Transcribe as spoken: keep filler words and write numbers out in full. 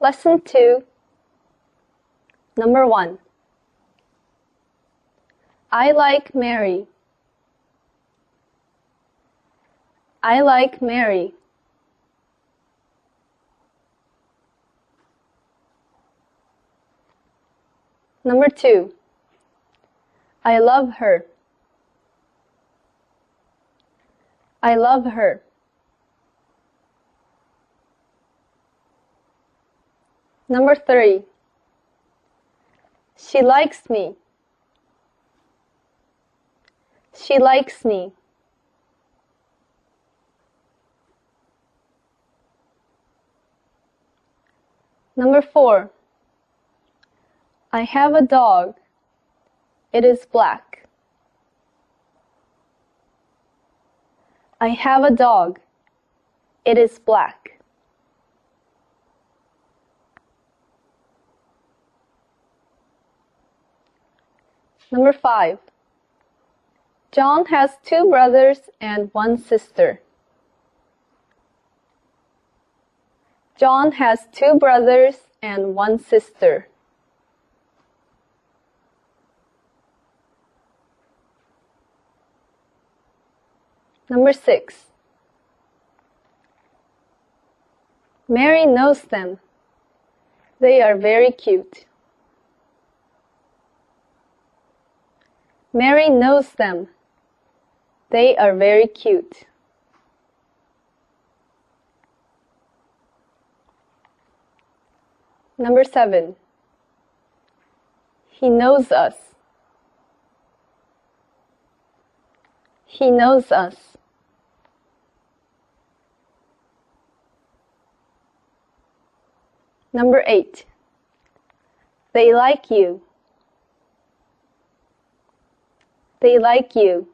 Lesson two, number one. I like Mary. I like Mary. Number two. I love her. I love her. Number three. She likes me. She likes me. Number four. I have a dog. It is black. I have a dog. It is black. Number five. John has two brothers and one sister. John has two brothers and one sister. Number six. Mary knows them. They are very cute. Mary knows them. They are very cute. Number seven. He knows us. He knows us. Number eight. They like you. They like you.